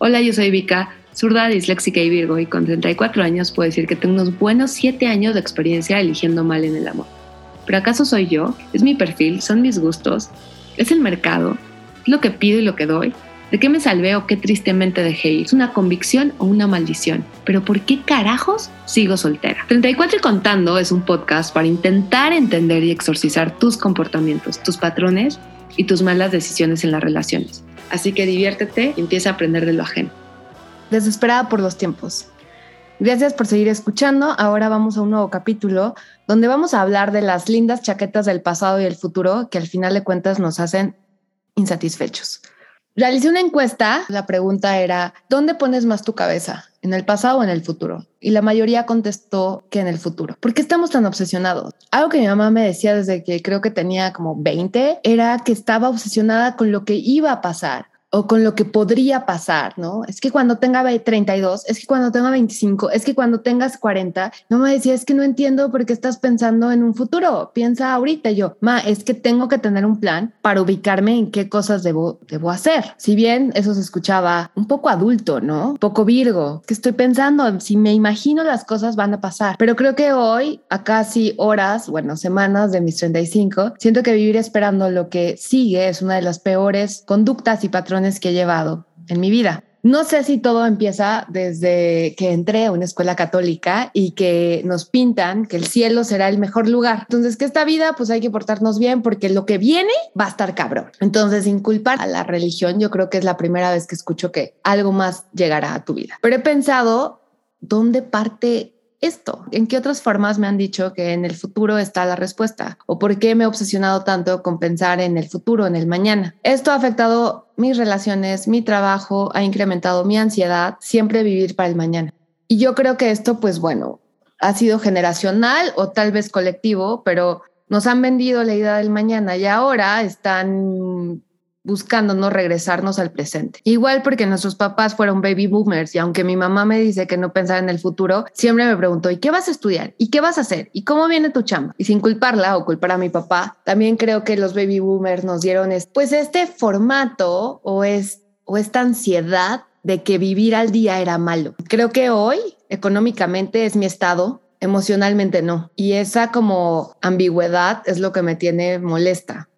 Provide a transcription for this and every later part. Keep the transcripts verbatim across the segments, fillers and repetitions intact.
Hola, yo soy Vika, zurda, disléxica y virgo, y con treinta y cuatro años puedo decir que tengo unos buenos siete años de experiencia eligiendo mal en el amor. ¿Pero acaso soy yo? ¿Es mi perfil? ¿Son mis gustos? ¿Es el mercado? ¿Es lo que pido y lo que doy? ¿De qué me salvé o qué tristemente dejé ir? ¿Es una convicción o una maldición? ¿Pero por qué carajos sigo soltera? treinta y cuatro y contando es un podcast para intentar entender y exorcizar tus comportamientos, tus patrones y tus malas decisiones en las relaciones. Así que diviértete y empieza a aprender de lo ajeno. Desesperada por los tiempos. Gracias por seguir escuchando. Ahora vamos a un nuevo capítulo donde vamos a hablar de las lindas chaquetas del pasado y el futuro que al final de cuentas nos hacen insatisfechos. Realicé una encuesta, la pregunta era, ¿dónde pones más tu cabeza? ¿En el pasado o en el futuro? Y la mayoría contestó que en el futuro. ¿Por qué estamos tan obsesionados? Algo que mi mamá me decía desde que creo que tenía como veinte, era que estaba obsesionada con lo que iba a pasar o con lo que podría pasar, ¿no? Es que cuando tenga treinta y dos, es que cuando tenga veinticinco, es que cuando tengas cuarenta, no me decía, es que no entiendo por qué estás pensando en un futuro, piensa ahorita. Yo, ma, es que tengo que tener un plan para ubicarme en qué cosas debo, debo hacer. Si bien eso se escuchaba un poco adulto, ¿no? Un poco virgo, que estoy pensando, si me imagino las cosas van a pasar, pero creo que hoy, a casi horas, bueno, semanas de mis treinta y cinco, siento que vivir esperando lo que sigue es una de las peores conductas y patrones que he llevado en mi vida. No sé si todo empieza desde que entré a una escuela católica y que nos pintan que el cielo será el mejor lugar. Entonces, que esta vida, pues hay que portarnos bien porque lo que viene va a estar cabrón. Entonces, sin culpar a la religión, yo creo que es la primera vez que escucho que algo más llegará a tu vida. Pero he pensado, ¿dónde parte esto? ¿En qué otras formas me han dicho que en el futuro está la respuesta? ¿O por qué me he obsesionado tanto con pensar en el futuro, en el mañana? Esto ha afectado mis relaciones, mi trabajo, ha incrementado mi ansiedad, siempre vivir para el mañana. Y yo creo que esto, pues bueno, ha sido generacional o tal vez colectivo, pero nos han vendido la idea del mañana y ahora están buscándonos regresarnos al presente. Igual porque nuestros papás fueron baby boomers y aunque mi mamá me dice que no pensar en el futuro, siempre me preguntó, ¿y qué vas a estudiar? ¿Y qué vas a hacer? ¿Y cómo viene tu chamba? Y sin culparla o culpar a mi papá, también creo que los baby boomers nos dieron este, pues este formato o, es, o esta ansiedad de que vivir al día era malo. Creo que hoy, económicamente, es mi estado, emocionalmente no. Y esa como ambigüedad es lo que me tiene molesta.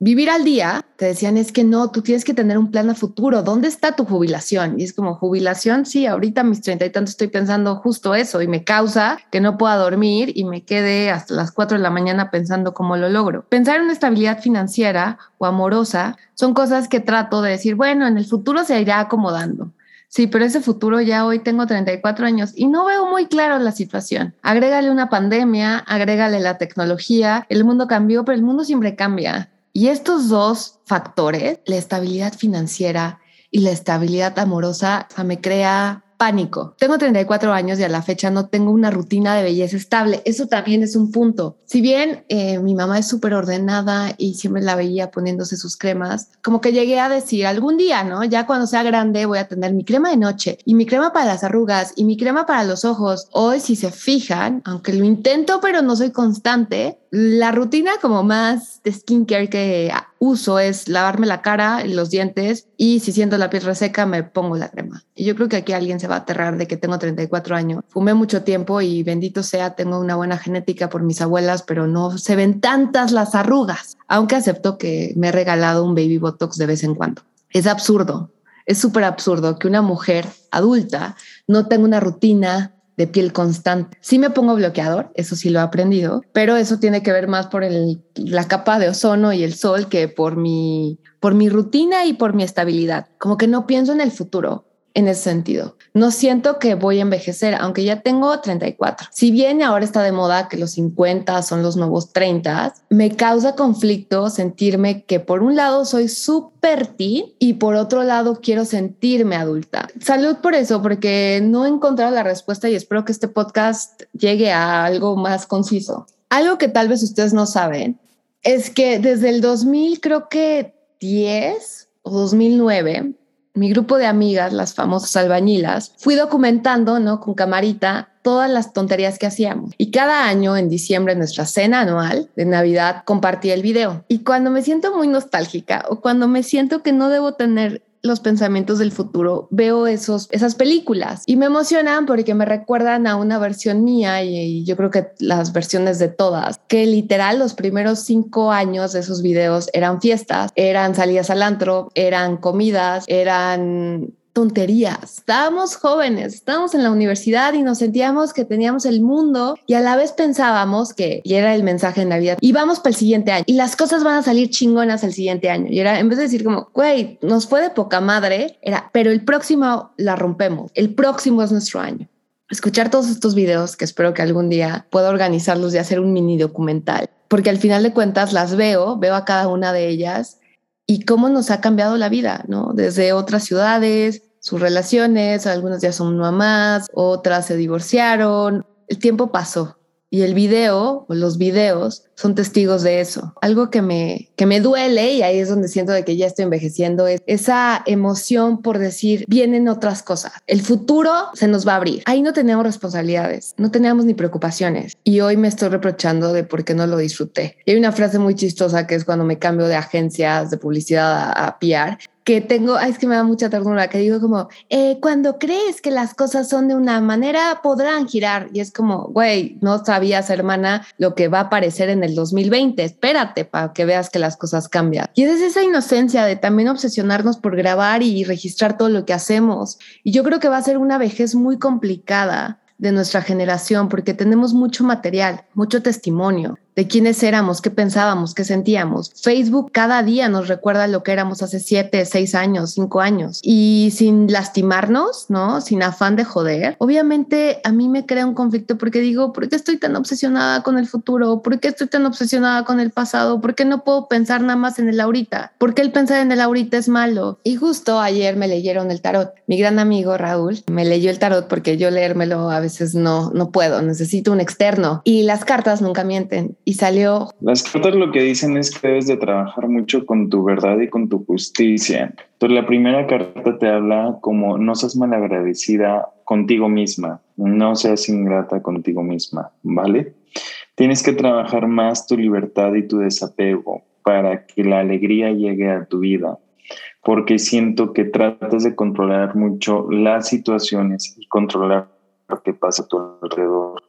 Vivir al día, te decían, es que no, tú tienes que tener un plan a futuro. ¿Dónde está tu jubilación? Y es como, ¿jubilación? Sí, ahorita a mis treinta y tantos estoy pensando justo eso y me causa que no pueda dormir y me quede hasta las cuatro de la mañana pensando cómo lo logro. Pensar en una estabilidad financiera o amorosa son cosas que trato de decir, bueno, en el futuro se irá acomodando. Sí, pero ese futuro ya hoy tengo treinta y cuatro años y no veo muy claro la situación. Agrégale una pandemia, agrégale la tecnología, el mundo cambió, pero el mundo siempre cambia. Y estos dos factores, la estabilidad financiera y la estabilidad amorosa, o sea, me crea pánico. Tengo treinta y cuatro años y a la fecha no tengo una rutina de belleza estable. Eso también es un punto. Si bien eh, mi mamá es súper ordenada y siempre la veía poniéndose sus cremas, como que llegué a decir algún día, ¿no? Ya cuando sea grande voy a tener mi crema de noche y mi crema para las arrugas y mi crema para los ojos. Hoy, si se fijan, aunque lo intento, pero no soy constante, la rutina como más de skincare que uso es lavarme la cara, los dientes y si siento la piel reseca me pongo la crema. Y yo creo que aquí alguien se va a aterrar de que tengo treinta y cuatro años. Fumé mucho tiempo y bendito sea, tengo una buena genética por mis abuelas, pero no se ven tantas las arrugas, aunque acepto que me he regalado un baby botox de vez en cuando. Es absurdo, es súper absurdo que una mujer adulta no tenga una rutina de piel constante. Sí me pongo bloqueador, eso sí lo he aprendido, pero eso tiene que ver más por el, la capa de ozono y el sol que por mi, por mi rutina y por mi estabilidad. Como que no pienso en el futuro en ese sentido. No siento que voy a envejecer, aunque ya tengo treinta y cuatro. Si bien ahora está de moda que los cincuenta son los nuevos treinta, me causa conflicto sentirme que por un lado soy súper teen y por otro lado quiero sentirme adulta. Salud por eso, porque no he encontrado la respuesta y espero que este podcast llegue a algo más conciso. Algo que tal vez ustedes no saben es que desde el dos mil, creo que diez o dos mil nueve, mi grupo de amigas, las famosas albañilas, fui documentando, ¿no? Con camarita todas las tonterías que hacíamos. Y cada año en diciembre, en nuestra cena anual de Navidad, compartí el video. Y cuando me siento muy nostálgica o cuando me siento que no debo tener los pensamientos del futuro, veo esos, esas películas y me emocionan porque me recuerdan a una versión mía y, y yo creo que las versiones de todas, que literal los primeros cinco años de esos videos eran fiestas, eran salidas al antro, eran comidas, eran tonterías. Estábamos jóvenes, estábamos en la universidad y nos sentíamos que teníamos el mundo y a la vez pensábamos que y era el mensaje de Navidad y vamos para el siguiente año y las cosas van a salir chingonas el siguiente año. Y era, en vez de decir como, güey, nos fue de poca madre, era, pero el próximo la rompemos, el próximo es nuestro año. Escuchar todos estos videos que espero que algún día pueda organizarlos y hacer un mini documental, porque al final de cuentas las veo, veo a cada una de ellas y cómo nos ha cambiado la vida, ¿no? Desde otras ciudades, sus relaciones, algunas ya son mamás, otras se divorciaron. El tiempo pasó y el video o los videos son testigos de eso. Algo que me, que me duele y ahí es donde siento de que ya estoy envejeciendo es esa emoción por decir vienen otras cosas. El futuro se nos va a abrir. Ahí no teníamos responsabilidades, no teníamos ni preocupaciones y hoy me estoy reprochando de por qué no lo disfruté. Y hay una frase muy chistosa que es cuando me cambio de agencias de publicidad a, a P R que tengo, ay, es que me da mucha ternura, que digo como, eh, cuando crees que las cosas son de una manera, podrán girar. Y es como, güey, no sabías, hermana, lo que va a aparecer en el dos mil veinte. Espérate para que veas que las cosas cambian. Y es esa inocencia de también obsesionarnos por grabar y registrar todo lo que hacemos. Y yo creo que va a ser una vejez muy complicada de nuestra generación porque tenemos mucho material, mucho testimonio de quiénes éramos, qué pensábamos, qué sentíamos. Facebook cada día nos recuerda lo que éramos hace siete, seis años, cinco años. Y sin lastimarnos, ¿no? Sin afán de joder. Obviamente a mí me crea un conflicto porque digo, ¿por qué estoy tan obsesionada con el futuro? ¿Por qué estoy tan obsesionada con el pasado? ¿Por qué no puedo pensar nada más en el ahorita? ¿Por qué el pensar en el ahorita es malo? Y justo ayer me leyeron el tarot. Mi gran amigo Raúl me leyó el tarot porque yo leérmelo a veces no, no puedo. Necesito un externo. Y las cartas nunca mienten. Y salió. Las cartas lo que dicen es que debes de trabajar mucho con tu verdad y con tu justicia. Entonces la primera carta te habla como no seas malagradecida contigo misma, no seas ingrata contigo misma, ¿vale? Tienes que trabajar más tu libertad y tu desapego para que la alegría llegue a tu vida, porque siento que tratas de controlar mucho las situaciones y controlar lo que pasa a tu alrededor.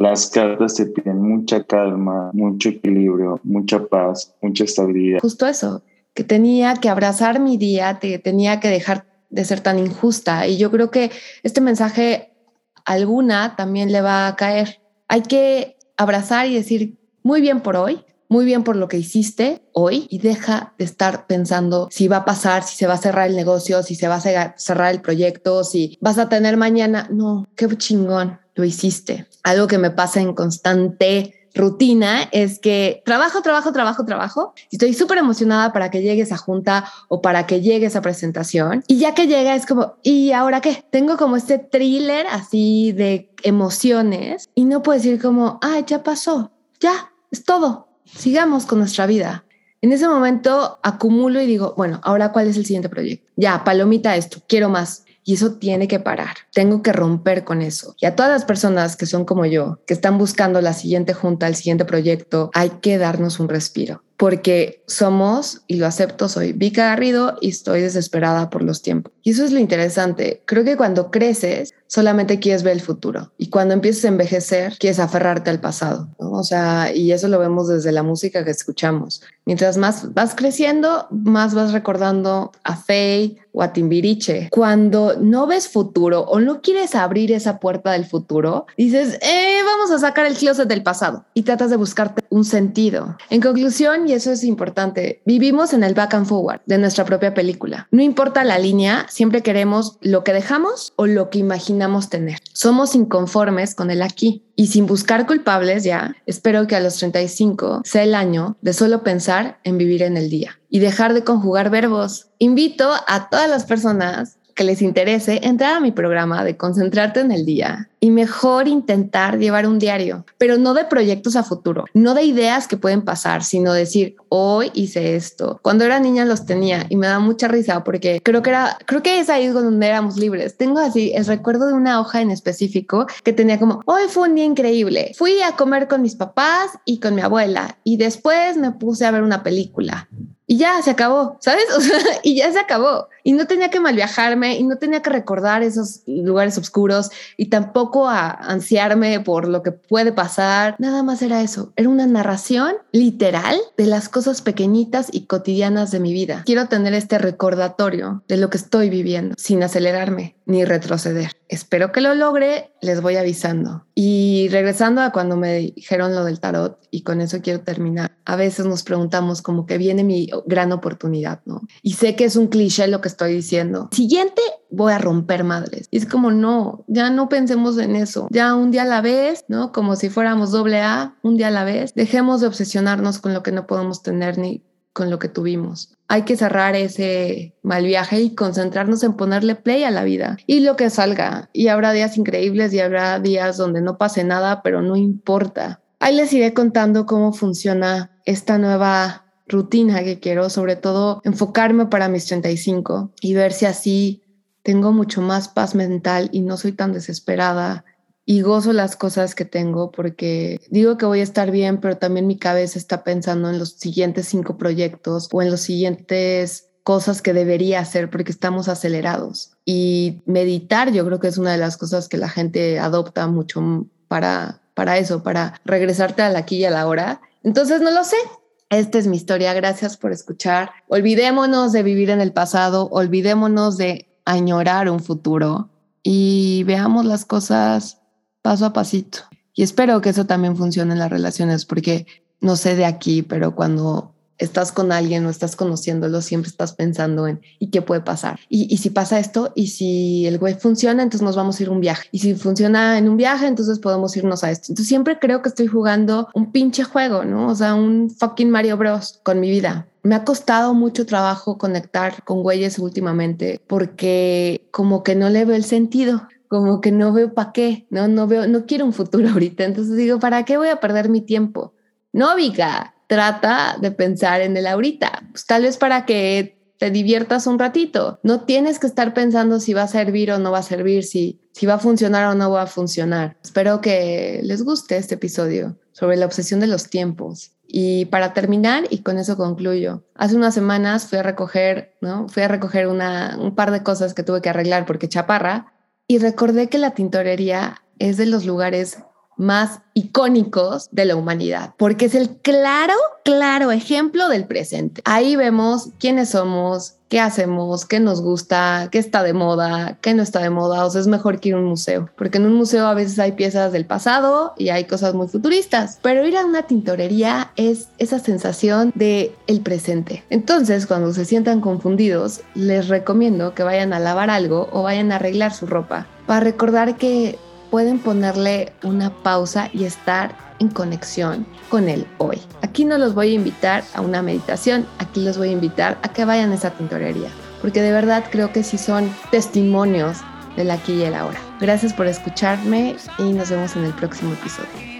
Las cartas te piden mucha calma, mucho equilibrio, mucha paz, mucha estabilidad. Justo eso, que tenía que abrazar mi día, que tenía que dejar de ser tan injusta. Y yo creo que este mensaje alguna también le va a caer. Hay que abrazar y decir muy bien por hoy, muy bien por lo que hiciste hoy y deja de estar pensando si va a pasar, si se va a cerrar el negocio, si se va a cerrar el proyecto, si vas a tener mañana. No, qué chingón. Lo hiciste. Algo que me pasa en constante rutina es que trabajo, trabajo, trabajo, trabajo. Estoy súper emocionada para que llegue esa junta o para que llegue esa presentación. Y ya que llega es como, ¿y ahora qué? Tengo como este thriller así de emociones y no puedo decir como, ah, ya pasó, ya, es todo. Sigamos con nuestra vida. En ese momento acumulo y digo, bueno, ahora ¿cuál es el siguiente proyecto? Ya, palomita esto, quiero más. Y eso tiene que parar. Tengo que romper con eso. Y a todas las personas que son como yo, que están buscando la siguiente junta, el siguiente proyecto, hay que darnos un respiro. Porque somos, y lo acepto, soy Vica Garrido y estoy desesperada por los tiempos. Y eso es lo interesante. Creo que cuando creces, solamente quieres ver el futuro. Y cuando empiezas a envejecer, quieres aferrarte al pasado, ¿no? O sea, y eso lo vemos desde la música que escuchamos. Mientras más vas creciendo, más vas recordando a Fay o a Timbiriche. Cuando no ves futuro o no quieres abrir esa puerta del futuro, dices, eh, vamos a sacar el closet del pasado. Y tratas de buscarte un sentido. En conclusión, y eso es importante, vivimos en el back and forward de nuestra propia película. No importa la línea, siempre queremos lo que dejamos o lo que imaginamos tener. Somos inconformes con el aquí. Y sin buscar culpables ya, espero que a los treinta y cinco sea el año de solo pensar en vivir en el día y dejar de conjugar verbos. Invito a todas las personas que les interese entrar a mi programa de concentrarte en el día y mejor intentar llevar un diario, pero no de proyectos a futuro, no de ideas que pueden pasar, sino decir hoy hice esto. Cuando era niña los tenía y me da mucha risa porque creo que era, creo que es ahí donde éramos libres. Tengo así el recuerdo de una hoja en específico que tenía como hoy fue un día increíble. Fui a comer con mis papás y con mi abuela y después me puse a ver una película. y ya se acabó, ¿sabes? O sea, y ya se acabó. Y no tenía que mal viajarme y no tenía que recordar esos lugares oscuros y tampoco a ansiarme por lo que puede pasar. Nada más era eso. Era una narración literal de las cosas pequeñitas y cotidianas de mi vida. Quiero tener este recordatorio de lo que estoy viviendo sin acelerarme ni retroceder. Espero que lo logre, les voy avisando. Y regresando a cuando me dijeron lo del tarot, y con eso quiero terminar, a veces nos preguntamos como que viene mi gran oportunidad, ¿no? Y sé que es un cliché lo que estoy diciendo. Siguiente, voy a romper madres. Y es como, no, ya no pensemos en eso. Ya un día a la vez, ¿no? Como si fuéramos doble A, un día a la vez. Dejemos de obsesionarnos con lo que no podemos tener ni con lo que tuvimos. Hay que cerrar ese mal viaje y concentrarnos en ponerle play a la vida y lo que salga. Y habrá días increíbles y habrá días donde no pase nada, pero no importa. Ahí les iré contando cómo funciona esta nueva rutina que quiero, sobre todo enfocarme para mis treinta y cinco y ver si así tengo mucho más paz mental y no soy tan desesperada y gozo las cosas que tengo, porque digo que voy a estar bien, pero también mi cabeza está pensando en los siguientes cinco proyectos o en los siguientes cosas que debería hacer porque estamos acelerados. Y meditar yo creo que es una de las cosas que la gente adopta mucho para, para eso, para regresarte al aquí y a la hora. Entonces no lo sé. Esta es mi historia. Gracias por escuchar. Olvidémonos de vivir en el pasado, olvidémonos de añorar un futuro y veamos las cosas paso a pasito. Y espero que eso también funcione en las relaciones, porque no sé de aquí, pero cuando estás con alguien o estás conociéndolo, siempre estás pensando en ¿y qué puede pasar? Y, y si pasa esto, y si el güey funciona, entonces nos vamos a ir a un viaje. Y si funciona en un viaje, entonces podemos irnos a esto. Entonces siempre creo que estoy jugando un pinche juego, ¿no? O sea, un fucking Mario Bros. Con mi vida. Me ha costado mucho trabajo conectar con güeyes últimamente porque como que no le veo el sentido. Como que no veo para qué, ¿no? No veo, no quiero un futuro ahorita. Entonces digo, ¿para qué voy a perder mi tiempo? No, Vika. Trata de pensar en el ahorita, pues tal vez para que te diviertas un ratito. No tienes que estar pensando si va a servir o no va a servir, si, si va a funcionar o no va a funcionar. Espero que les guste este episodio sobre la obsesión de los tiempos. Y para terminar, y con eso concluyo, hace unas semanas fui a recoger, ¿no? Fui a recoger una, un par de cosas que tuve que arreglar porque chaparra, y recordé que la tintorería es de los lugares más icónicos de la humanidad, porque es el claro, claro ejemplo del presente. Ahí vemos quiénes somos, qué hacemos, qué nos gusta, qué está de moda, qué no está de moda. O sea, es mejor que ir a un museo, porque en un museo a veces hay piezas del pasado y hay cosas muy futuristas, pero ir a una tintorería es esa sensación de el presente. Entonces, cuando se sientan confundidos, les recomiendo que vayan a lavar algo o vayan a arreglar su ropa para recordar que pueden ponerle una pausa y estar en conexión con el hoy. Aquí no los voy a invitar a una meditación, aquí los voy a invitar a que vayan a esa tintorería, porque de verdad creo que sí son testimonios del aquí y el ahora. Gracias por escucharme y nos vemos en el próximo episodio.